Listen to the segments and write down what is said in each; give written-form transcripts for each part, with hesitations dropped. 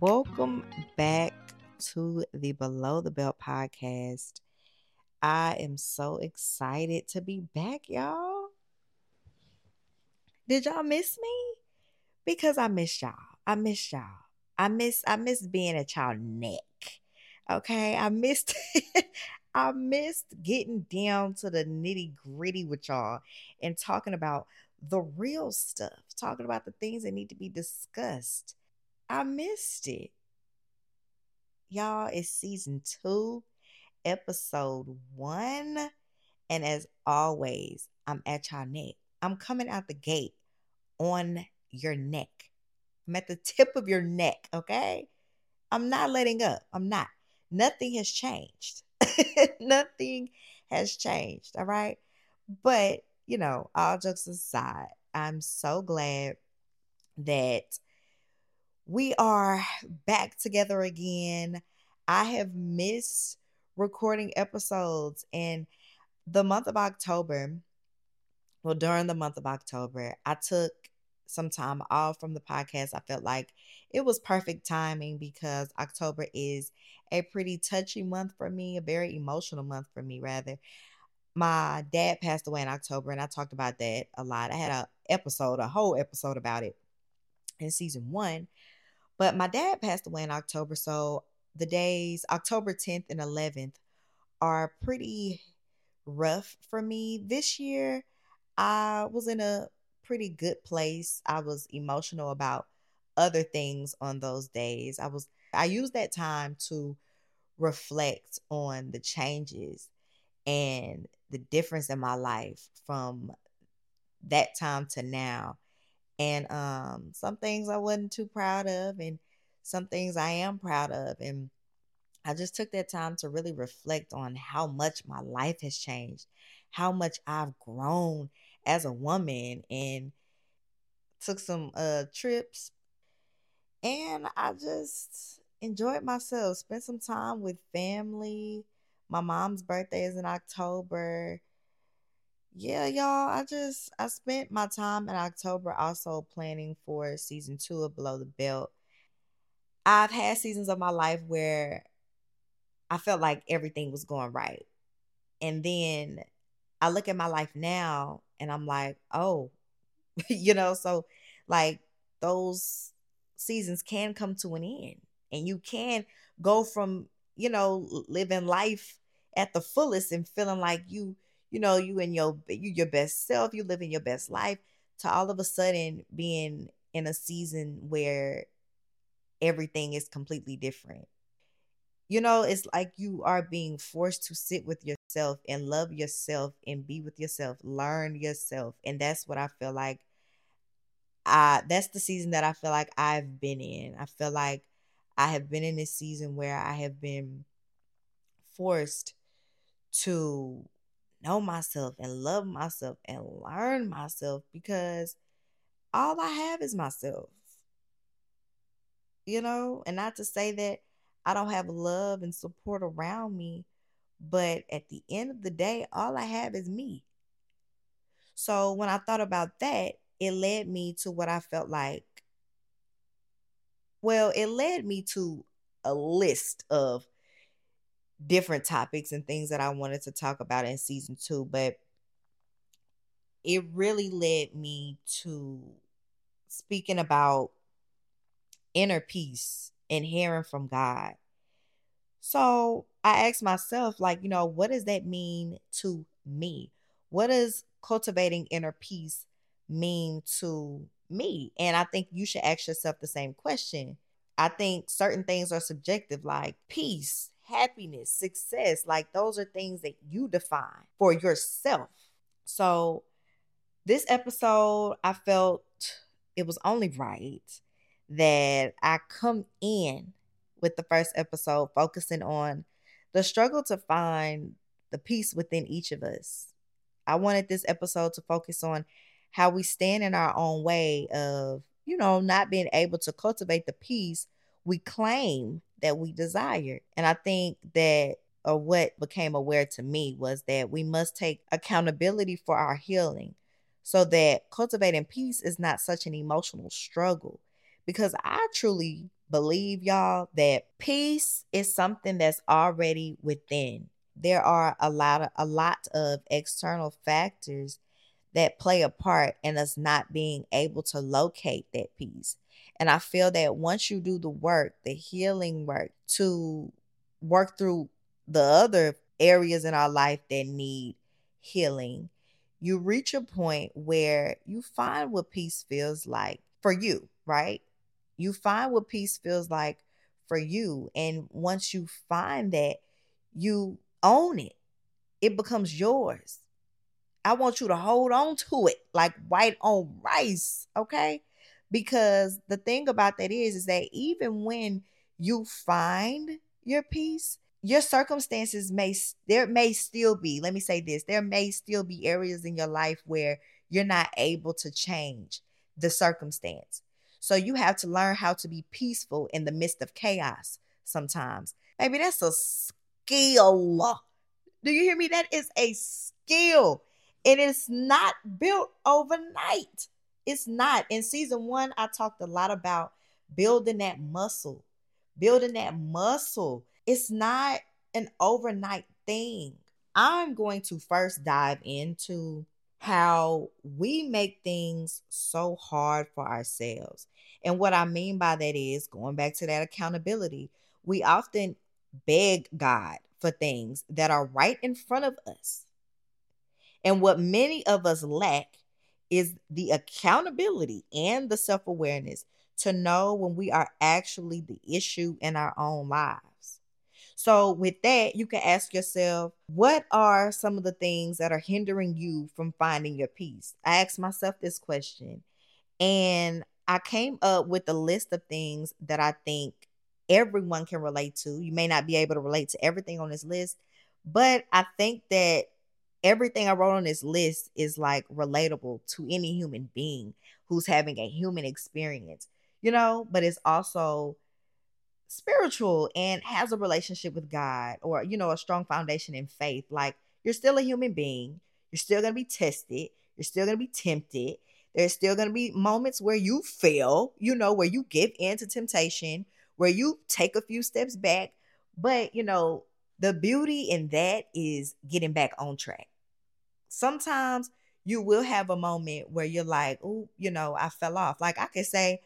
Welcome back to the Below the Belt podcast. I am so excited to be back, y'all. Did y'all miss me? Because I miss y'all. I miss being at y'all neck. Okay? I missed getting down to the nitty gritty with y'all and talking about the real stuff, talking about the things that need to be discussed. I missed it. Y'all, it's season 2, episode 1. And as always, I'm at y'all neck. I'm coming out the gate on your neck. I'm at the tip of your neck, okay? I'm not letting up. I'm not. Nothing has changed. Nothing has changed, all right? But, you know, all jokes aside, I'm so glad that we are back together again. I have missed recording episodes in the month of October. Well, during the month of October, I took some time off from the podcast. I felt like it was perfect timing because October is a pretty touchy month for me, a very emotional month for me, rather. My dad passed away in October, and I talked about that a lot. I had a whole episode about it in season 1. But my dad passed away in October, so the days October 10th and 11th are pretty rough for me. This year, I was in a pretty good place. I was emotional about other things on those days. I used that time to reflect on the changes and the difference in my life from that time to now. And some things I wasn't too proud of and some things I am proud of. And I just took that time to really reflect on how much my life has changed, how much I've grown as a woman, and took some trips. And I just enjoyed myself, spent some time with family. My mom's birthday is in October. Yeah, y'all, I spent my time in October also planning for season 2 of Below the Belt. I've had seasons of my life where I felt like everything was going right. And then I look at my life now and I'm like, oh, so like those seasons can come to an end and you can go from, living life at the fullest and feeling like you your best self, you living your best life, to all of a sudden being in a season where everything is completely different. It's like you are being forced to sit with yourself and love yourself and be with yourself, learn yourself. And that's what I feel like. That's the season that I feel like I've been in. I feel like I have been in this season where I have been forced to know myself and love myself and learn myself, because all I have is myself. And not to say that I don't have love and support around me, but at the end of the day, all I have is me. So when I thought about that, it led me to a list of different topics and things that I wanted to talk about in season 2, but it really led me to speaking about inner peace and hearing from God. So I asked myself, what does that mean to me? What does cultivating inner peace mean to me? And I think you should ask yourself the same question. I think certain things are subjective, like peace, happiness, success, those are things that you define for yourself. So this episode, I felt it was only right that I come in with the first episode focusing on the struggle to find the peace within each of us. I wanted this episode to focus on how we stand in our own way of, not being able to cultivate the peace we claim that we desire. And I think that what became aware to me was that we must take accountability for our healing so that cultivating peace is not such an emotional struggle, because I truly believe, y'all, that peace is something that's already within. There are a lot of external factors that play a part in us not being able to locate that peace. And I feel that once you do the work, the healing work, to work through the other areas in our life that need healing, you reach a point where you find what peace feels like for you, right? You find what peace feels like for you. And once you find that, you own it. It becomes yours. I want you to hold on to it like white on rice, okay? Because the thing about that is that even when you find your peace, your circumstances there may still be areas in your life where you're not able to change the circumstance. So you have to learn how to be peaceful in the midst of chaos sometimes. Maybe that's a skill. Do you hear me? That is a skill. And it's not built overnight. It's not. In season one, I talked a lot about building that muscle. It's not an overnight thing. I'm going to first dive into how we make things so hard for ourselves. And what I mean by that is, going back to that accountability, we often beg God for things that are right in front of us. And what many of us lack is the accountability and the self-awareness to know when we are actually the issue in our own lives. So with that, you can ask yourself, what are some of the things that are hindering you from finding your peace? I asked myself this question, and I came up with a list of things that I think everyone can relate to. You may not be able to relate to everything on this list, but I think that everything I wrote on this list is like relatable to any human being who's having a human experience, you know, but it's also spiritual and has a relationship with God, or, you know, a strong foundation in faith. Like, you're still a human being. You're still going to be tested. You're still going to be tempted. There's still going to be moments where you fail, you know, where you give in to temptation, where you take a few steps back. But, you know, the beauty in that is getting back on track. Sometimes you will have a moment where you're like, oh, you know, I fell off. Like, I can say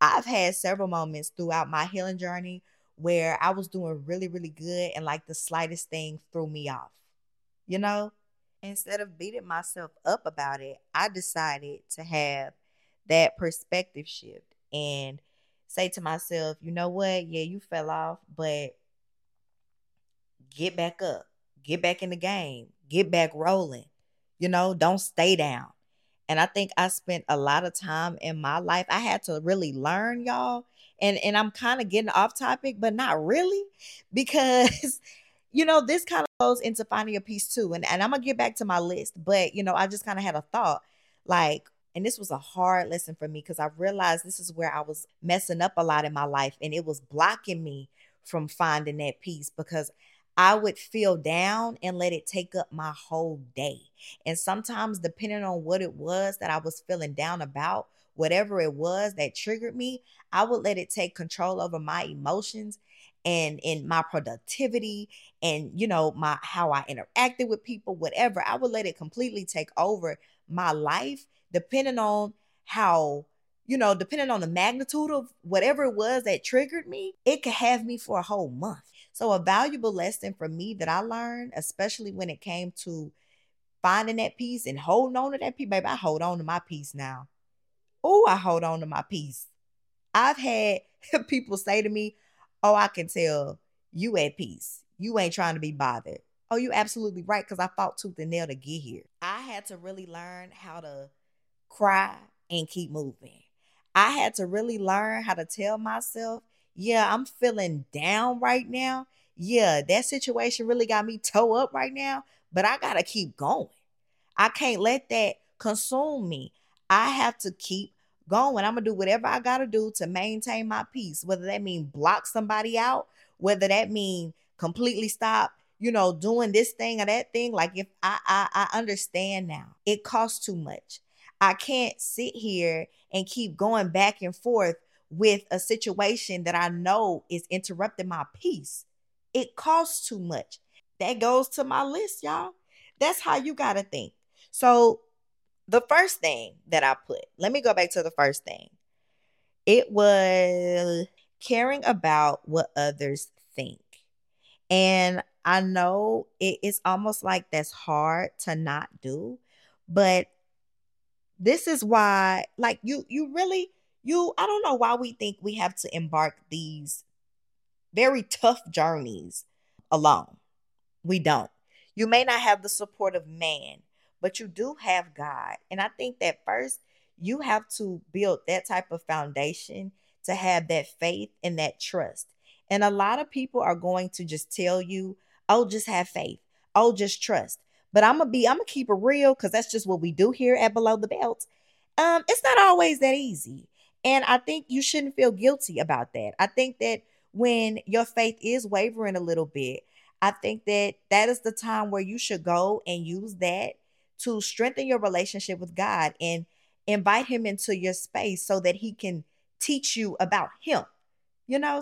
I've had several moments throughout my healing journey where I was doing really, really good, and like the slightest thing threw me off, you know? Instead of beating myself up about it, I decided to have that perspective shift and say to myself, you know what? Yeah, you fell off, but get back up, get back in the game, get back rolling, you know, don't stay down. And I think I spent a lot of time in my life. I had to really learn, y'all. And I'm kind of getting off topic, but not really, because, you know, this kind of goes into finding a peace too. And I'm going to get back to my list, but, you know, I just kind of had a thought like, and this was a hard lesson for me because I realized this is where I was messing up a lot in my life, and it was blocking me from finding that peace because I would feel down and let it take up my whole day. And sometimes, depending on what it was that I was feeling down about, whatever it was that triggered me, I would let it take control over my emotions and in my productivity and, you know, my how I interacted with people, whatever. I would let it completely take over my life, depending on how, you know, depending on the magnitude of whatever it was that triggered me. It could have me for a whole month. So a valuable lesson for me that I learned, especially when it came to finding that peace and holding on to that peace, baby, I hold on to my peace now. Oh, I hold on to my peace. I've had people say to me, oh, I can tell you at peace. You ain't trying to be bothered. Oh, you absolutely right, because I fought tooth and nail to get here. I had to really learn how to cry and keep moving. I had to really learn how to tell myself, yeah, I'm feeling down right now. Yeah, that situation really got me toe up right now, but I got to keep going. I can't let that consume me. I have to keep going. I'm going to do whatever I got to do to maintain my peace, whether that means block somebody out, whether that means completely stop, you know, doing this thing or that thing. Like, if I understand now, it costs too much. I can't sit here and keep going back and forth with a situation that I know is interrupting my peace. It costs too much. That goes to my list, y'all. That's how you got to think. So the first thing that I put, let me go back to the first thing. It was caring about what others think. And I know it's almost like that's hard to not do, but this is why, like you really, I don't know why we think we have to embark these very tough journeys alone. We don't. You may not have the support of man, but you do have God. And I think that first, you have to build that type of foundation to have that faith and that trust. And a lot of people are going to just tell you, oh, just have faith. Oh, just trust. But I'm going to keep it real, because that's just what we do here at Below the Belt. It's not always that easy. And I think you shouldn't feel guilty about that. I think that when your faith is wavering a little bit, I think that is the time where you should go and use that to strengthen your relationship with God and invite him into your space so that he can teach you about him,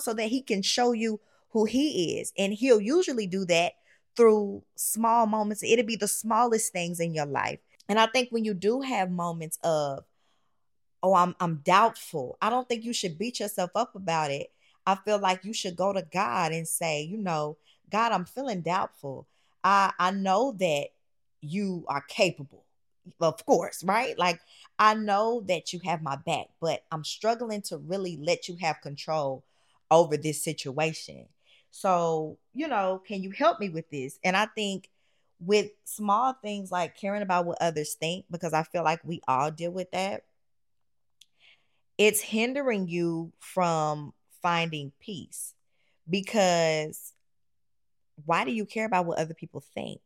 so that he can show you who he is. And he'll usually do that through small moments. It'll be the smallest things in your life. And I think when you do have moments of, oh, I'm doubtful, I don't think you should beat yourself up about it. I feel like you should go to God and say, God, I'm feeling doubtful. I know that you are capable, of course, right? Like, I know that you have my back, but I'm struggling to really let you have control over this situation. So, can you help me with this? And I think with small things like caring about what others think, because I feel like we all deal with that, it's hindering you from finding peace. Because why do you care about what other people think?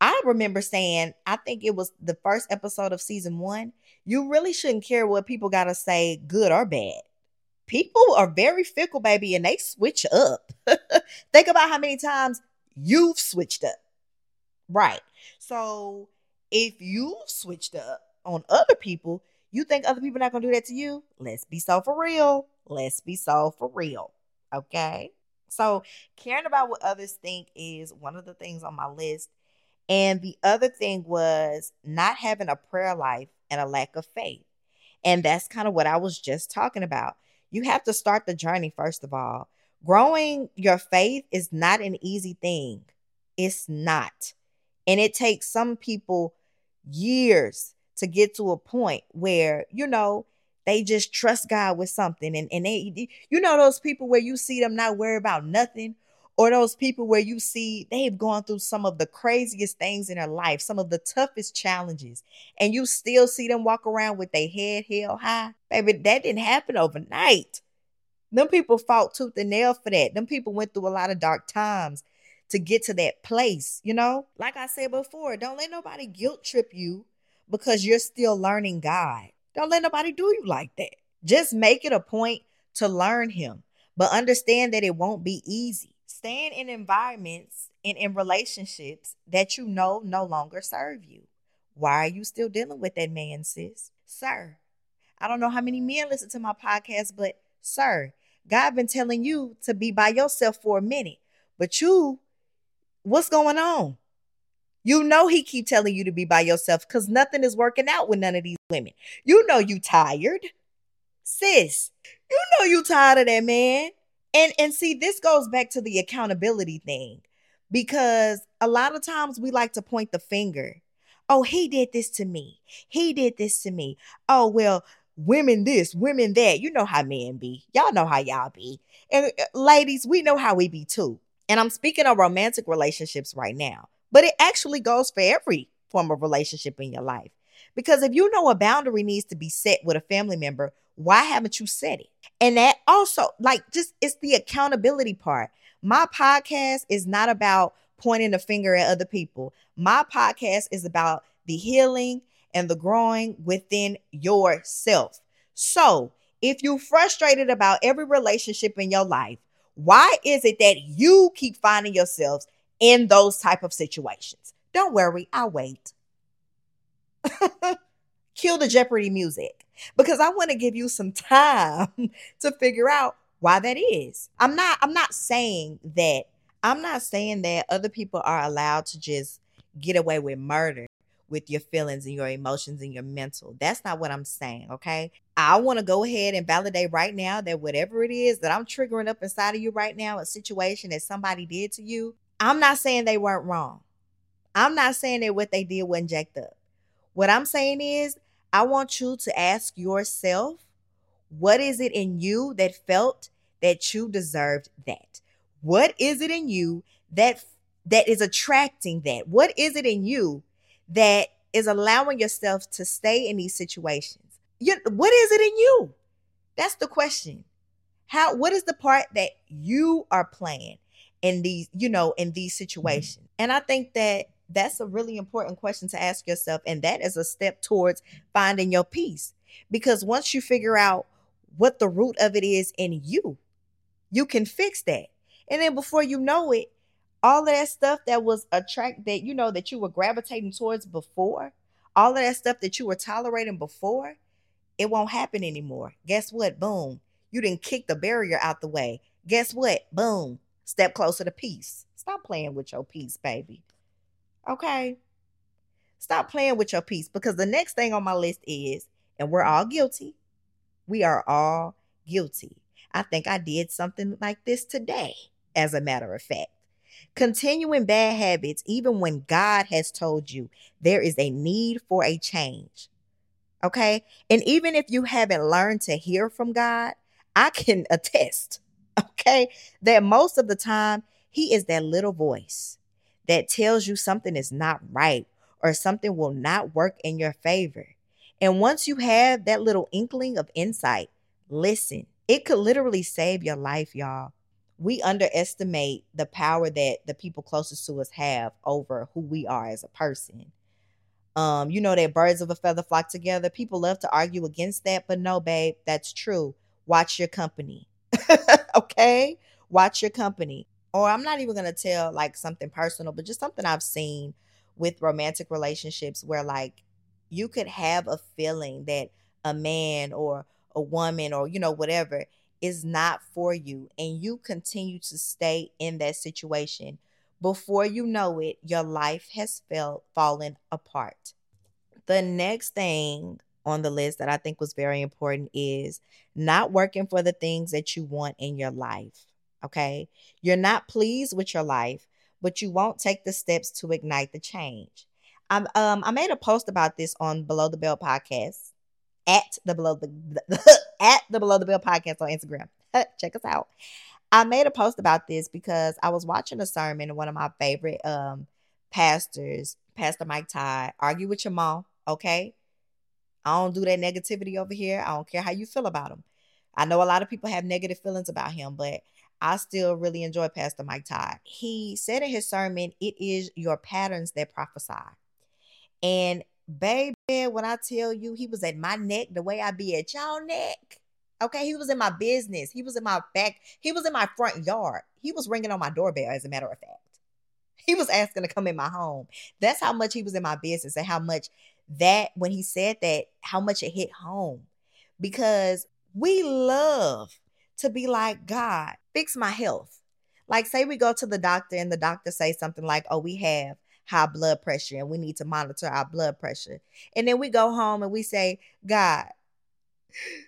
I remember saying, I think it was the first episode of season 1, you really shouldn't care what people got to say, good or bad. People are very fickle, baby, and they switch up. Think about how many times you've switched up. Right. So if you've switched up on other people, you think other people not going to do that to you? Let's be so for real. Okay. So caring about what others think is one of the things on my list. And the other thing was not having a prayer life and a lack of faith. And that's kind of what I was just talking about. You have to start the journey, first of all. Growing your faith is not an easy thing. It's not. And it takes some people years to get to a point where, they just trust God with something. And they, those people where you see them not worry about nothing, or those people where you see they've gone through some of the craziest things in their life, some of the toughest challenges, and you still see them walk around with their head held high. Baby, that didn't happen overnight. Them people fought tooth and nail for that. Them people went through a lot of dark times to get to that place, Like I said before, don't let nobody guilt trip you because you're still learning God. Don't let nobody do you like that. Just make it a point to learn him, but understand that it won't be easy. Staying in environments and in relationships that no longer serve you. Why are you still dealing with that man, sis? Sir, I don't know how many men listen to my podcast, but sir, God been telling you to be by yourself for a minute, but you, what's going on? He keep telling you to be by yourself because nothing is working out with none of these women. You tired. Sis, you tired of that man. And see, this goes back to the accountability thing, because a lot of times we like to point the finger. Oh, he did this to me. He did this to me. Oh, well, women this, women that. You know how men be. Y'all know how y'all be. And ladies, we know how we be too. And I'm speaking of romantic relationships right now, but it actually goes for every form of relationship in your life. Because if a boundary needs to be set with a family member, why haven't you set it? And that also, it's the accountability part. My podcast is not about pointing the finger at other people. My podcast is about the healing and the growing within yourself. So if you're frustrated about every relationship in your life, why is it that you keep finding yourselves in those type of situations? Don't worry, I'll wait. Kill the Jeopardy music. because I want to give you some time to figure out why that is. I'm not saying that other people are allowed to just get away with murder with your feelings and your emotions and your mental. That's not what I'm saying, okay? I want to go ahead and validate right now that whatever it is that I'm triggering up inside of you right now, a situation that somebody did to you, I'm not saying they weren't wrong. I'm not saying that what they did wasn't jacked up. What I'm saying is, I want you to ask yourself, what is it in you that felt that you deserved that? What is it in you that is attracting that? What is it in you that is allowing yourself to stay in these situations? What is it in you? That's the question. What is the part that you are playing in these, in these situations? Mm-hmm. And I think that that's a really important question to ask yourself. And that is a step towards finding your peace. Because once you figure out what the root of it is in you, you can fix that. And then before you know it, all of that stuff that was that you were gravitating towards before, all of that stuff that you were tolerating before, it won't happen anymore. Guess what? Boom. You didn't kick the barrier out the way. Guess what? Boom. Step closer to peace. Stop playing with your peace, baby. Okay? Stop playing with your peace, because the next thing on my list is, and we're all guilty. We are all guilty. I think I did something like this today, as a matter of fact. Continuing bad habits, even when God has told you there is a need for a change. Okay? And even if you haven't learned to hear from God, I can attest, okay, that most of the time he is that little voice that tells you something is not right or something will not work in your favor. And once you have that little inkling of insight, listen, it could literally save your life, y'all. We underestimate the power that the people closest to us have over who we are as a person. That birds of a feather flock together. People love to argue against that, but no, babe, that's true. Watch your company. Okay? Watch your company. Or I'm not even going to tell something personal, but just something I've seen with romantic relationships where you could have a feeling that a man or a woman or, whatever is not for you, and you continue to stay in that situation. Before you know it, your life has fallen apart. The next thing on the list that I think was very important is not working for the things that you want in your life, okay? You're not pleased with your life, but you won't take the steps to ignite the change. I made a post about this on Below the Belt podcast, at the Below the Bell podcast on Instagram. Check us out. I made a post about this because I was watching a sermon and one of my favorite pastors, Pastor Mike Todd, argue with your mom, okay? I don't do that negativity over here. I don't care how you feel about him. I know a lot of people have negative feelings about him, but I still really enjoy Pastor Mike Todd. He said in his sermon, it is your patterns that prophesy. And baby, when I tell you he was at my neck the way I be at y'all neck, okay? He was in my business. He was in my back. He was in my front yard. He was ringing on my doorbell, as a matter of fact. He was asking to come in my home. That's how much he was in my business, and how much that, when he said that, how much it hit home. Because we love to be like, God, fix my health. Say we go to the doctor and the doctor say something like, oh, we have high blood pressure and we need to monitor our blood pressure. And then we go home and we say, God,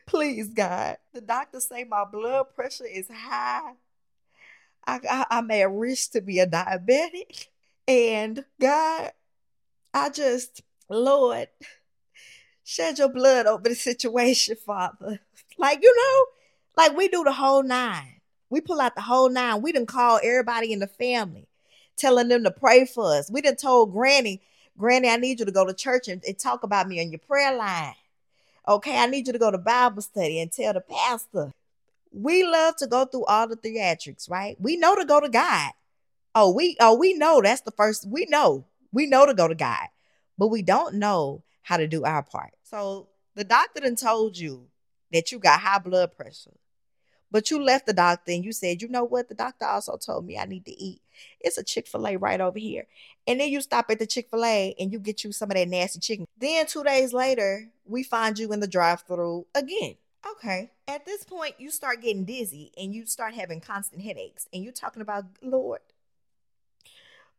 please, God, the doctor say my blood pressure is high. I'm at risk to be a diabetic. And God, Lord, shed your blood over the situation, Father. We do the whole nine. We pull out the whole nine. We done call everybody in the family, telling them to pray for us. We done told Granny, I need you to go to church and talk about me on your prayer line. Okay, I need you to go to Bible study and tell the pastor. We love to go through all the theatrics, right? We know to go to God. We know that's the first. We know to go to God, but we don't know how to do our part. So the doctor done told you that you got high blood pressure, but you left the doctor and you said, you know what? The doctor also told me I need to eat It's a Chick-fil-A right over here. And then you stop at the Chick-fil-A and you get you some of that nasty chicken. Then 2 days later, we find you in the drive-thru again. Okay. At this point, you start getting dizzy and you start having constant headaches. And you're talking about, Lord,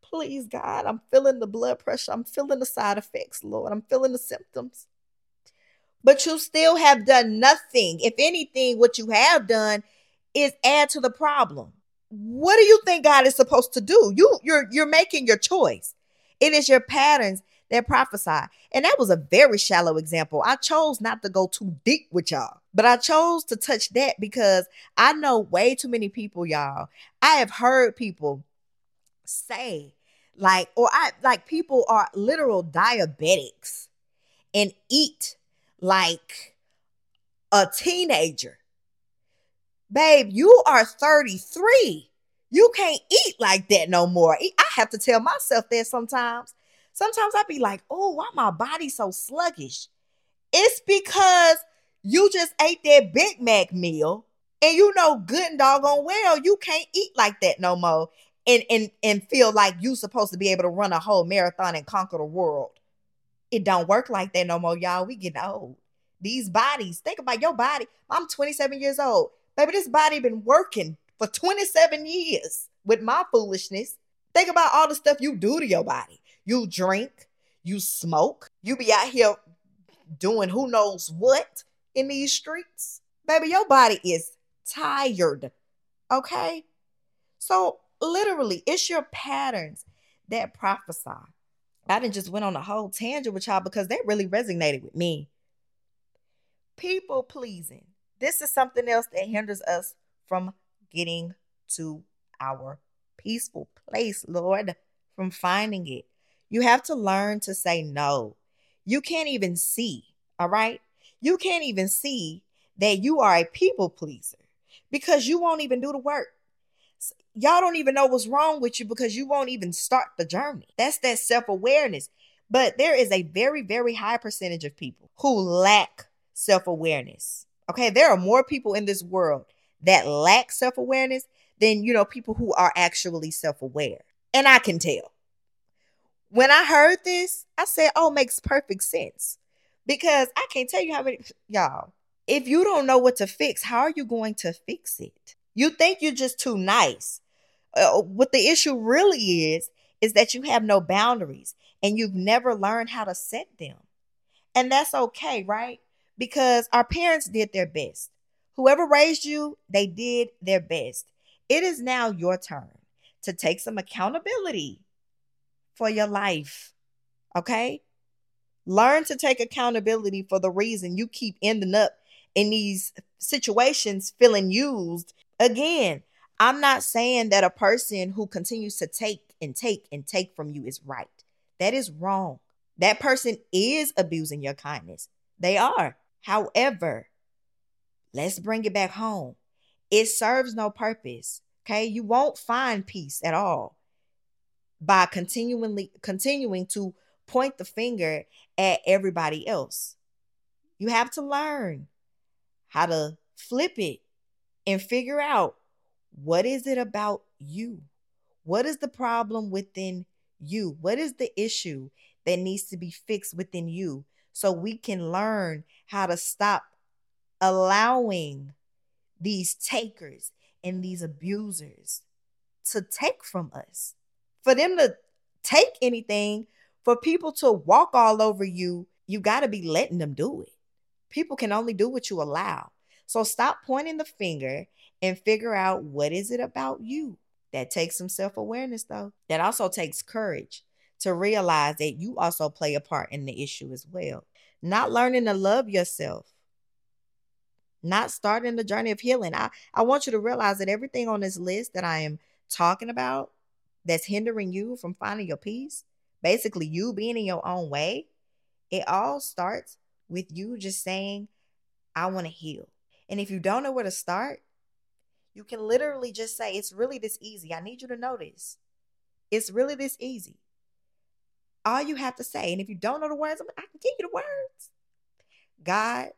please, God, I'm feeling the blood pressure. I'm feeling the side effects, Lord. I'm feeling the symptoms. But you still have done nothing. If anything, what you have done is add to the problem. What do you think God is supposed to do? You're making your choice. It is your patterns that prophesy. And that was a very shallow example. I chose not to go too deep with y'all, but I chose to touch that because I know way too many people, y'all. I have heard people say, people are literal diabetics and eat like a teenager. Babe, you are 33. You can't eat like that no more. I have to tell myself that sometimes. Sometimes I be like, oh, why my body so sluggish? It's because you just ate that Big Mac meal and you know good and doggone well you can't eat like that no more and feel like you supposed to be able to run a whole marathon and conquer the world. It don't work like that no more, y'all. We getting old. These bodies, think about your body. I'm 27 years old. Baby, this body been working for 27 years with my foolishness. Think about all the stuff you do to your body. You drink, you smoke, you be out here doing who knows what in these streets. Baby, your body is tired, okay? So literally, it's your patterns that prophesy. I didn't just went on a whole tangent with y'all because that really resonated with me. People pleasing. This is something else that hinders us from getting to our peaceful place, Lord, from finding it. You have to learn to say no. You can't even see, all right? You can't even see that you are a people pleaser because you won't even do the work. Y'all don't even know what's wrong with you because you won't even start the journey. That's that self-awareness. But there is a very, very high percentage of people who lack self-awareness. Okay, there are more people in this world that lack self-awareness than, people who are actually self-aware. And I can tell. When I heard this, I said, oh, makes perfect sense. Because I can't tell you how many, y'all, if you don't know what to fix, how are you going to fix it? You think you're just too nice. What the issue really is that you have no boundaries and you've never learned how to set them. And that's okay, right? Because our parents did their best. Whoever raised you, they did their best. It is now your turn to take some accountability for your life, okay? Learn to take accountability for the reason you keep ending up in these situations feeling used. Again, I'm not saying that a person who continues to take and take and take from you is right. That is wrong. That person is abusing your kindness. They are. However, let's bring it back home. It serves no purpose, okay? You won't find peace at all by continuing to point the finger at everybody else. You have to learn how to flip it and figure out, what is it about you? What is the problem within you? What is the issue that needs to be fixed within you so we can learn how to stop allowing these takers and these abusers to take from us? For them to take anything, for people to walk all over you, you got to be letting them do it. People can only do what you allow. So stop pointing the finger and figure out, what is it about you? That takes some self-awareness, though. That also takes courage to realize that you also play a part in the issue as well. Not learning to love yourself. Not starting the journey of healing. I want you to realize that everything on this list that I am talking about that's hindering you from finding your peace, basically you being in your own way, it all starts with you just saying, I want to heal. And if you don't know where to start, you can literally just say, it's really this easy. I need you to know this. It's really this easy. All you have to say, and if you don't know the words, I can give you the words. God,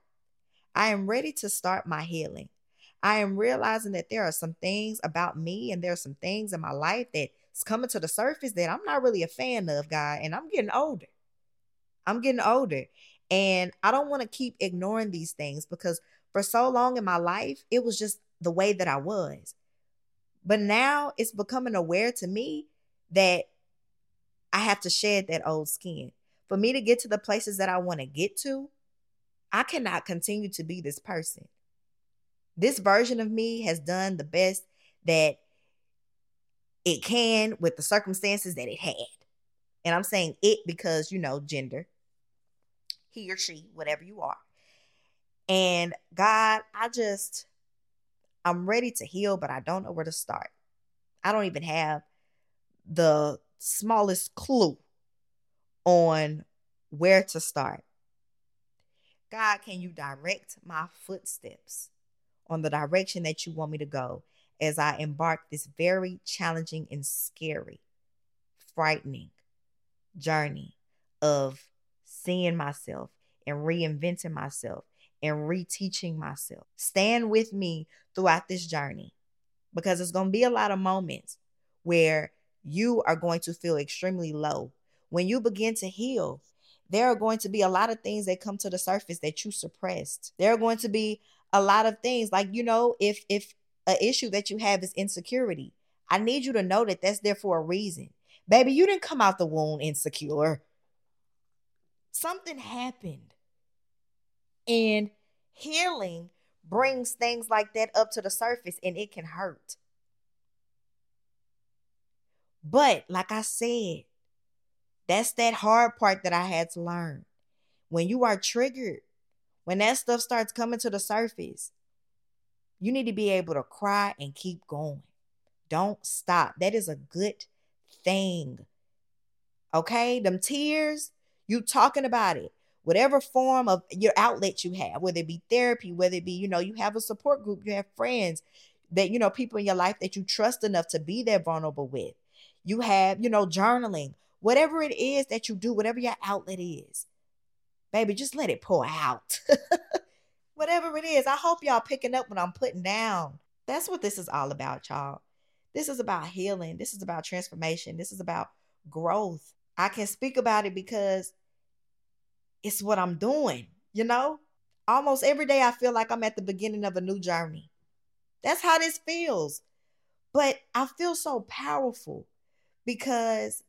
I am ready to start my healing. I am realizing that there are some things about me and there are some things in my life that it's coming to the surface that I'm not really a fan of, God, and I'm getting older. And I don't want to keep ignoring these things, because for so long in my life, it was just the way that I was. But now it's becoming aware to me that I have to shed that old skin. For me to get to the places that I want to get to, I cannot continue to be this person. This version of me has done the best that it can with the circumstances that it had. And I'm saying it because, you know, gender, he or she, whatever you are. And God, I'm ready to heal, but I don't know where to start. I don't even have the smallest clue on where to start. God, can you direct my footsteps on the direction that you want me to go as I embark this very challenging and scary, frightening journey of seeing myself and reinventing myself and reteaching myself? Stand with me throughout this journey, because it's going to be a lot of moments where you are going to feel extremely low. When you begin to heal, there are going to be a lot of things that come to the surface that you suppressed. There are going to be a lot of things, like, you know, if an issue that you have is insecurity, I need you to know that that's there for a reason. Baby, you didn't come out the womb insecure. Something happened. And healing brings things like that up to the surface, and it can hurt. But like I said, that's that hard part that I had to learn. When you are triggered, when that stuff starts coming to the surface, you need to be able to cry and keep going. Don't stop. That is a good thing. Okay? Them tears, you talking about it. Whatever form of your outlet you have, whether it be therapy, whether it be, you know, you have a support group, you have friends that, you know, people in your life that you trust enough to be that vulnerable with. You have, you know, journaling, whatever it is that you do, whatever your outlet is, baby, just let it pour out. Whatever it is, I hope y'all picking up what I'm putting down. That's what this is all about, y'all. This is about healing. This is about transformation. This is about growth. I can speak about it because it's what I'm doing, you know? Almost every day I feel like I'm at the beginning of a new journey. That's how this feels. But I feel so powerful because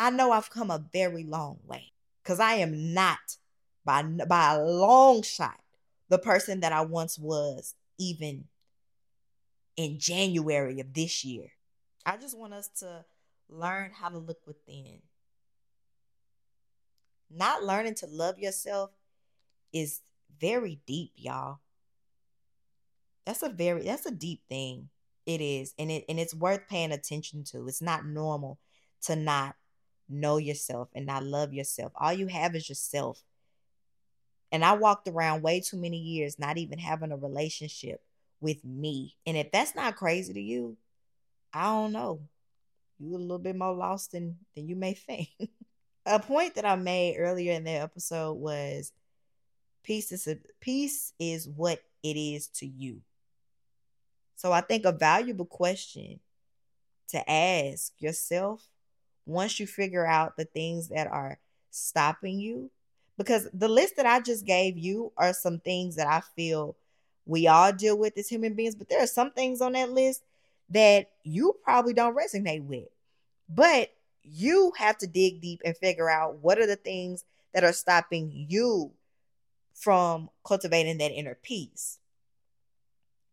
I know I've come a very long way. Because I am not, by a long shot, the person that I once was, even in January of this year. I just want us to learn how to look within. Not learning to love yourself is very deep, y'all. That's a deep thing. It is. And it's worth paying attention to. It's not normal to not know yourself and not love yourself. All you have is yourself. And I walked around way too many years not even having a relationship with me. And if that's not crazy to you, I don't know. You're a little bit more lost than you may think. A point that I made earlier in the episode was peace is what it is to you. So I think a valuable question to ask yourself once you figure out the things that are stopping you, because the list that I just gave you are some things that I feel we all deal with as human beings, but there are some things on that list that you probably don't resonate with. But you have to dig deep and figure out what are the things that are stopping you from cultivating that inner peace.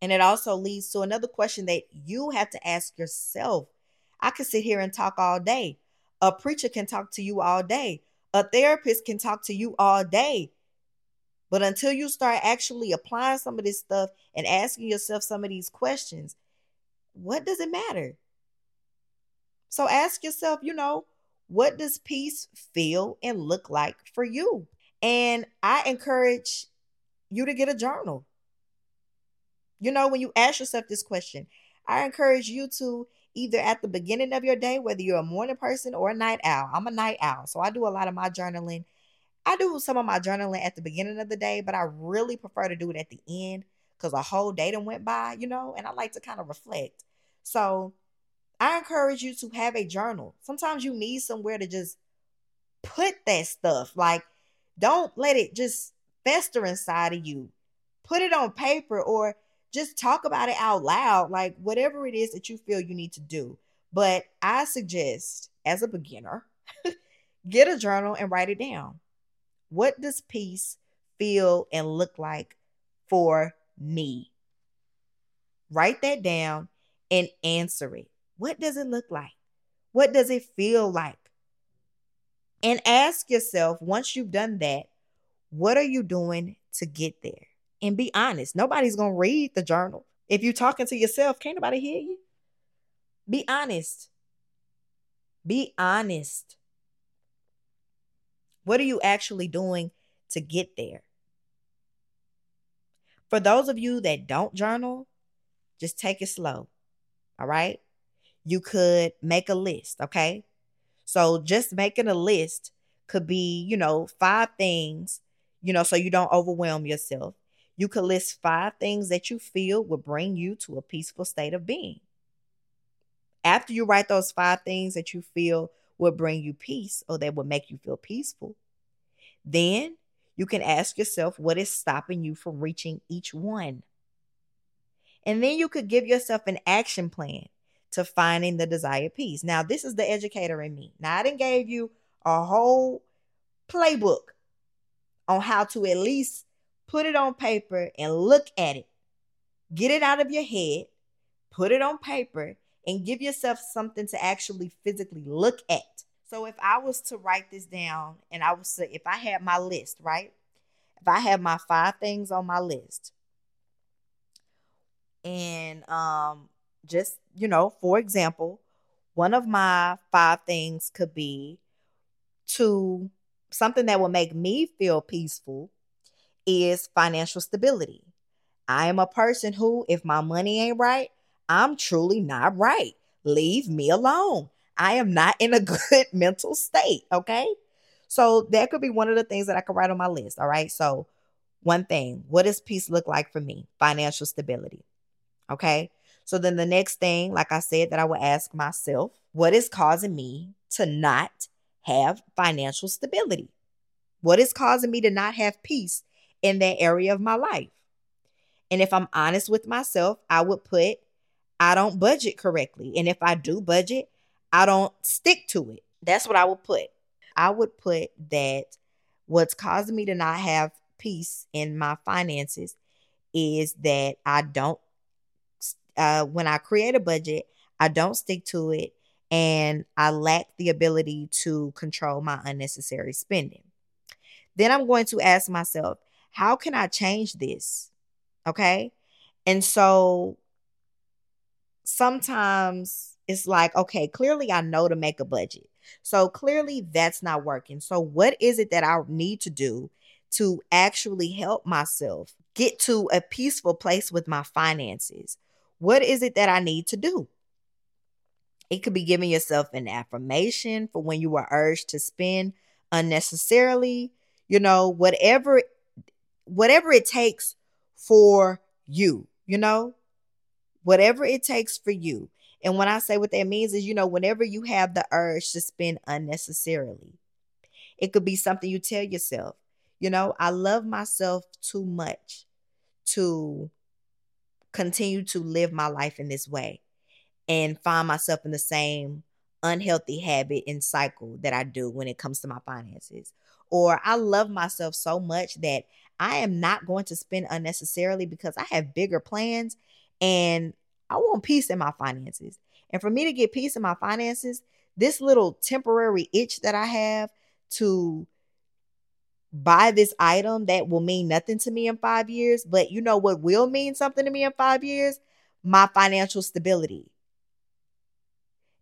And it also leads to another question that you have to ask yourself. I could sit here and talk all day. A preacher can talk to you all day. A therapist can talk to you all day. But until you start actually applying some of this stuff and asking yourself some of these questions, what does it matter? So ask yourself, you know, what does peace feel and look like for you? And I encourage you to get a journal. You know, when you ask yourself this question, I encourage you to either at the beginning of your day, whether you're a morning person or a night owl. I'm a night owl, so I do a lot of my journaling. I do some of my journaling at the beginning of the day, but I really prefer to do it at the end because a whole day done went by, you know, and I like to kind of reflect. So I encourage you to have a journal. Sometimes you need somewhere to just put that stuff. Like, don't let it just fester inside of you. Put it on paper or just talk about it out loud. Like, whatever it is that you feel you need to do. But I suggest, as a beginner, get a journal and write it down. What does peace feel and look like for me? Write that down and answer it. What does it look like? What does it feel like? And ask yourself, once you've done that, what are you doing to get there? And be honest. Nobody's going to read the journal. If you're talking to yourself, can't nobody hear you? Be honest. Be honest. What are you actually doing to get there? For those of you that don't journal, just take it slow. All right? You could make a list, okay? So just making a list could be, 5 things, so you don't overwhelm yourself. You could list 5 things that you feel will bring you to a peaceful state of being. After you write those 5 things that you feel will bring you peace or that will make you feel peaceful, then you can ask yourself what is stopping you from reaching each one. And then you could give yourself an action plan to finding the desired peace. Now, this is the educator in me. Now, I didn't gave you a whole playbook on how to at least put it on paper and look at it. Get it out of your head, put it on paper, and give yourself something to actually physically look at. So if I was to write this down and I was to, if I had my list, right? If I had my 5 things on my list and just, for example, one of my 5 things could be to something that will make me feel peaceful is financial stability. I am a person who, if my money ain't right, I'm truly not right. Leave me alone. I am not in a good mental state, okay? So that could be one of the things that I could write on my list, all right? So one thing, what does peace look like for me? Financial stability, okay? So then the next thing, like I said, that I would ask myself, what is causing me to not have financial stability? What is causing me to not have peace in that area of my life? And if I'm honest with myself, I would put, I don't budget correctly. And if I do budget, I don't stick to it. That's what I would put. I would put that what's causing me to not have peace in my finances is that I don't, when I create a budget, I don't stick to it and I lack the ability to control my unnecessary spending. Then I'm going to ask myself, how can I change this? Okay. And so sometimes it's like, okay, clearly I know to make a budget. So clearly that's not working. So what is it that I need to do to actually help myself get to a peaceful place with my finances? What is it that I need to do? It could be giving yourself an affirmation for when you are urged to spend unnecessarily, whatever it takes for you, Whatever it takes for you. And when I say what that means is, whenever you have the urge to spend unnecessarily, it could be something you tell yourself, I love myself too much to continue to live my life in this way and find myself in the same unhealthy habit and cycle that I do when it comes to my finances. Or I love myself so much that I am not going to spend unnecessarily because I have bigger plans and I want peace in my finances. And for me to get peace in my finances, this little temporary itch that I have to buy this item that will mean nothing to me in 5 years, but you know what will mean something to me in 5 years? My financial stability.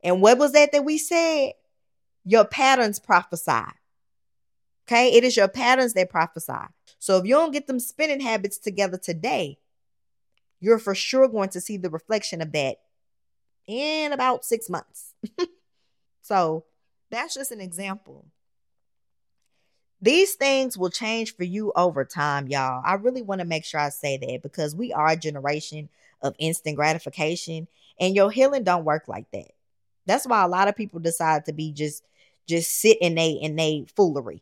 And what was that we said? Your patterns prophesy. Okay? It is your patterns that prophesy. So if you don't get them spending habits together today, you're for sure going to see the reflection of that in about 6 months. So that's just an example. These things will change for you over time, y'all. I really want to make sure I say that because we are a generation of instant gratification and your healing don't work like that. That's why a lot of people decide to be just sit in they foolery,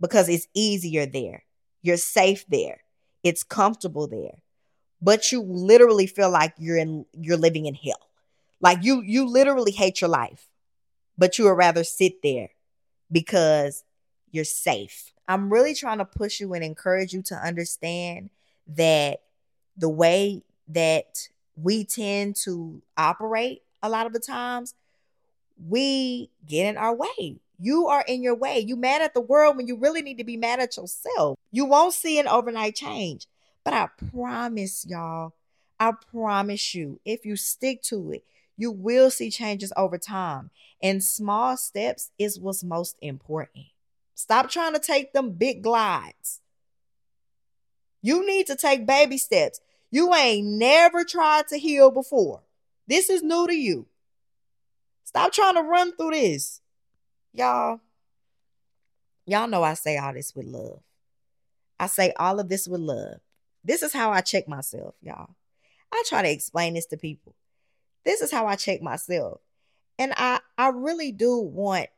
because it's easier there. You're safe there. It's comfortable there. But you literally feel like you're living in hell. Like you literally hate your life, but you would rather sit there because you're safe. I'm really trying to push you and encourage you to understand that the way that we tend to operate a lot of the times, we get in our way. You are in your way. You mad at the world when you really need to be mad at yourself. You won't see an overnight change. But I promise y'all, I promise you, if you stick to it, you will see changes over time. And small steps is what's most important. Stop trying to take them big glides. You need to take baby steps. You ain't never tried to heal before. This is new to you. Stop trying to run through this. Y'all know I say all this with love. I say all of this with love. This is how I check myself, y'all. I try to explain this to people. This is how I check myself. And I really do want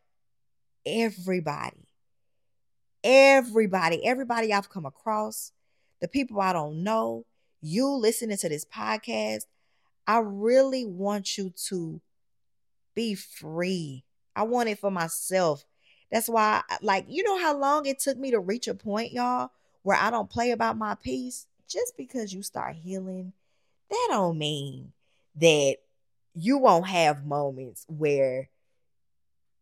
everybody I've come across, the people I don't know, you listening to this podcast, I really want you to be free. I want it for myself. That's why, like, you know how long it took me to reach a point, y'all, where I don't play about my peace? Just because you start healing, that don't mean that you won't have moments where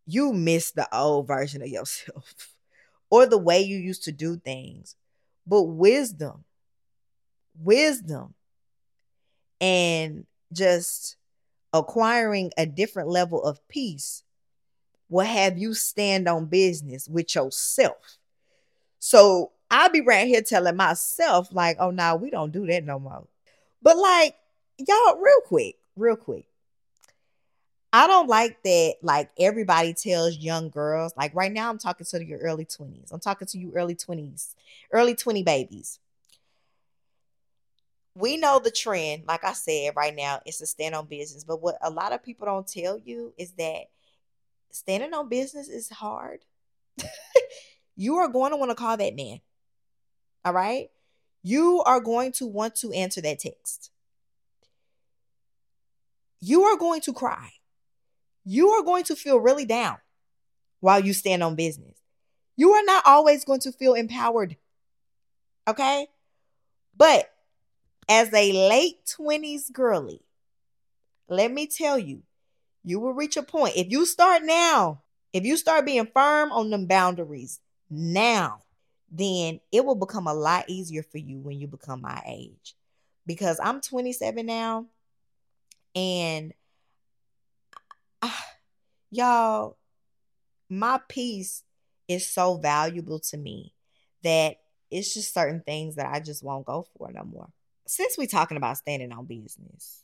you miss the old version of yourself or the way you used to do things. But wisdom, and just acquiring a different level of peace will have you stand on business with yourself. So I'll be right here telling myself like, oh, nah, we don't do that no more. But like, y'all, real quick. I don't like that, like, everybody tells young girls, like, right now I'm talking to your early 20s. I'm talking to you early 20 babies. We know the trend, like I said, right now, it's to stand on business. But what a lot of people don't tell you is that standing on business is hard. You are going to want to call that man, all right? You are going to want to answer that text. You are going to cry. You are going to feel really down while you stand on business. You are not always going to feel empowered, okay? But as a late 20s girly, let me tell you, you will reach a point. If you start now, if you start being firm on them boundaries now, then it will become a lot easier for you when you become my age. Because I'm 27 now, and y'all, my peace is so valuable to me that it's just certain things that I just won't go for no more. Since we're talking about standing on business,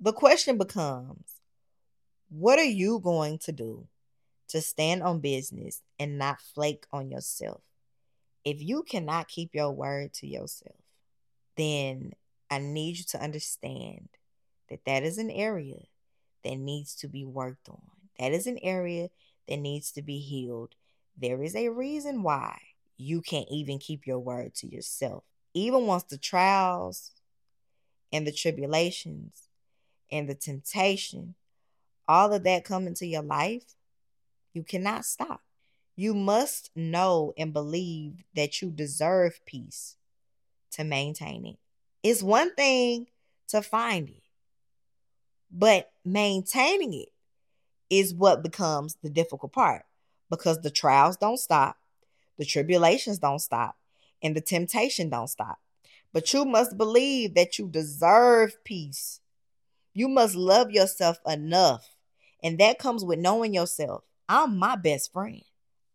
the question becomes, what are you going to do to stand on business and not flake on yourself? If you cannot keep your word to yourself, then I need you to understand that that is an area that needs to be worked on. That is an area that needs to be healed. There is a reason why you can't even keep your word to yourself. Even once the trials and the tribulations and the temptation, all of that come into your life, you cannot stop. You must know and believe that you deserve peace to maintain it. It's one thing to find it, but maintaining it is what becomes the difficult part, because the trials don't stop, the tribulations don't stop, and the temptation don't stop. But you must believe that you deserve peace. You must love yourself enough. And that comes with knowing yourself. I'm my best friend.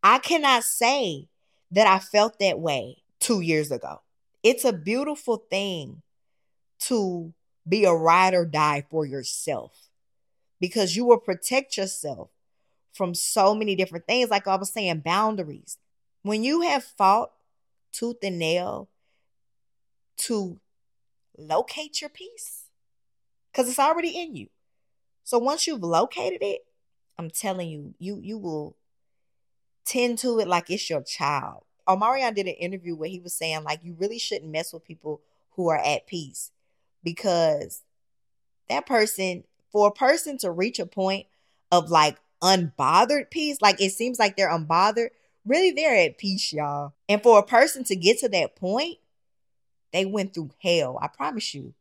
I cannot say that I felt that way 2 years ago. It's a beautiful thing to be a ride or die for yourself, because you will protect yourself from so many different things. Like I was saying, boundaries. When you have fought tooth and nail to locate your peace, because it's already in you. So once you've located it, I'm telling you, you will tend to it like it's your child. Omarion did an interview where he was saying, like, you really shouldn't mess with people who are at peace, because that person, for a person to reach a point of like unbothered peace, like it seems like they're unbothered, really they're at peace, y'all. And for a person to get to that point, they went through hell. I promise you.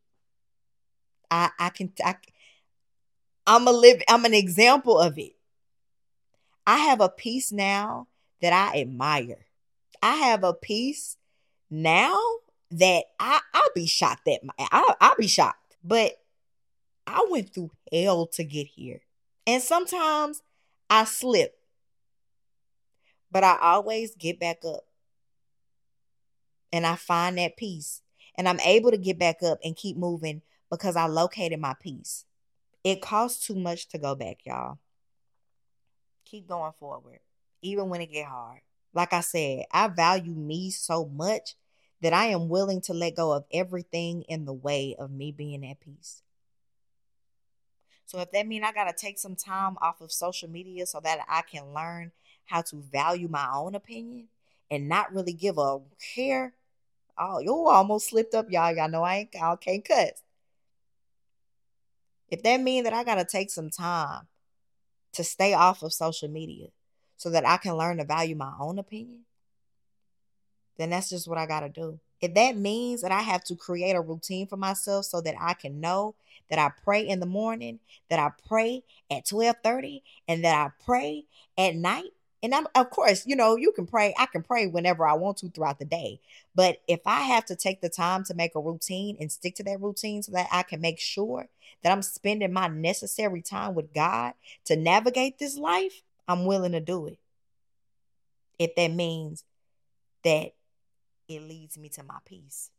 I'm an example of it. I have a peace now that I admire. I have a peace now that I'll be shocked at. I'll be shocked. But I went through hell to get here. And sometimes I slip. But I always get back up. And I find that peace. And I'm able to get back up and keep moving because I located my peace. It costs too much to go back, y'all. Keep going forward, even when it get hard. Like I said, I value me so much that I am willing to let go of everything in the way of me being at peace. So if that means I got to take some time off of social media so that I can learn how to value my own opinion and not really give a care. Oh, you almost slipped up, y'all. Y'all know I can't cuss. If that means that I got to take some time to stay off of social media so that I can learn to value my own opinion, then that's just what I got to do. If that means that I have to create a routine for myself so that I can know that I pray in the morning, that I pray at 12:30, and that I pray at night. And I'm, of course, you know, you can pray. I can pray whenever I want to throughout the day. But if I have to take the time to make a routine and stick to that routine so that I can make sure that I'm spending my necessary time with God to navigate this life, I'm willing to do it. If that means that it leads me to my peace.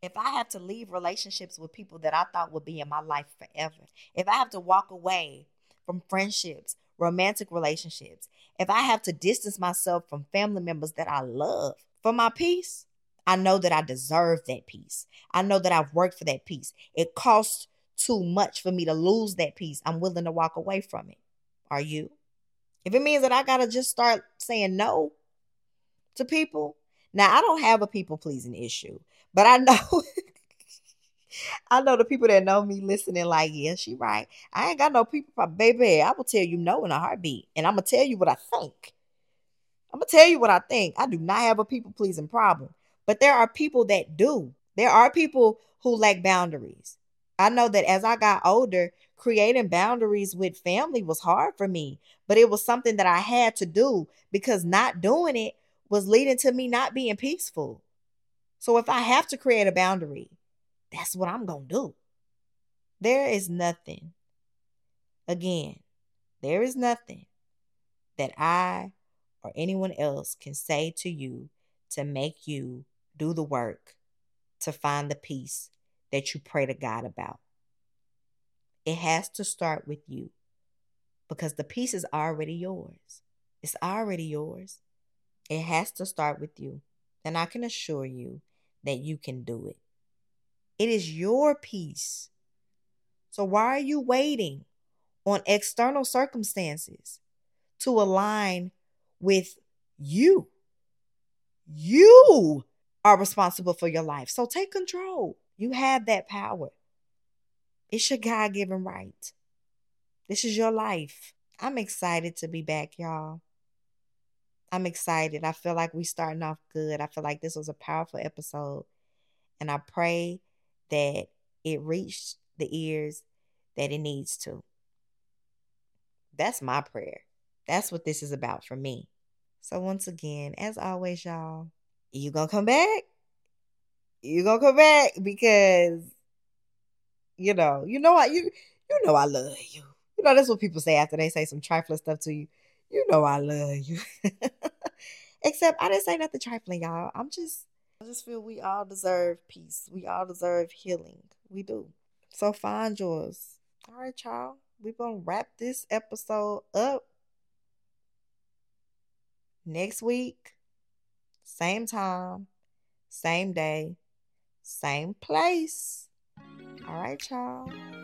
If I have to leave relationships with people that I thought would be in my life forever. If I have to walk away from friendships, romantic relationships, if I have to distance myself from family members that I love for my peace, I know that I deserve that peace. I know that I've worked for that peace. It costs too much for me to lose that peace. I'm willing to walk away from it. Are you? If it means that I got to just start saying no to people. Now, I don't have a people-pleasing issue, but I know I know the people that know me listening like, yeah, she right. I ain't got no people, baby. I will tell you no in a heartbeat. And I'm going to tell you what I think. I do not have a people-pleasing problem. But there are people that do. There are people who lack boundaries. I know that as I got older, creating boundaries with family was hard for me. But it was something that I had to do because not doing it was leading to me not being peaceful. So if I have to create a boundary, that's what I'm going to do. There is nothing that I or anyone else can say to you to make you do the work to find the peace that you pray to God about. It has to start with you because the peace is already yours. It's already yours. It has to start with you. And I can assure you that you can do it. It is your peace. So why are you waiting on external circumstances to align with you? You are responsible for your life. So take control. You have that power. It's your God-given right. This is your life. I'm excited to be back, y'all. I'm excited. I feel like we're starting off good. I feel like this was a powerful episode. And I pray that it reached the ears that it needs to. That's my prayer. That's what this is about for me. So once again, as always, y'all, you gonna come back? You gonna come back because, you know I love you. You know, that's what people say after they say some trifling stuff to you. You know I love you. Except I didn't say nothing trifling, y'all. I just feel we all deserve peace. We all deserve healing. We do. So find yours. All right, y'all. We're going to wrap this episode up. Next week, same time, same day, same place. All right, y'all.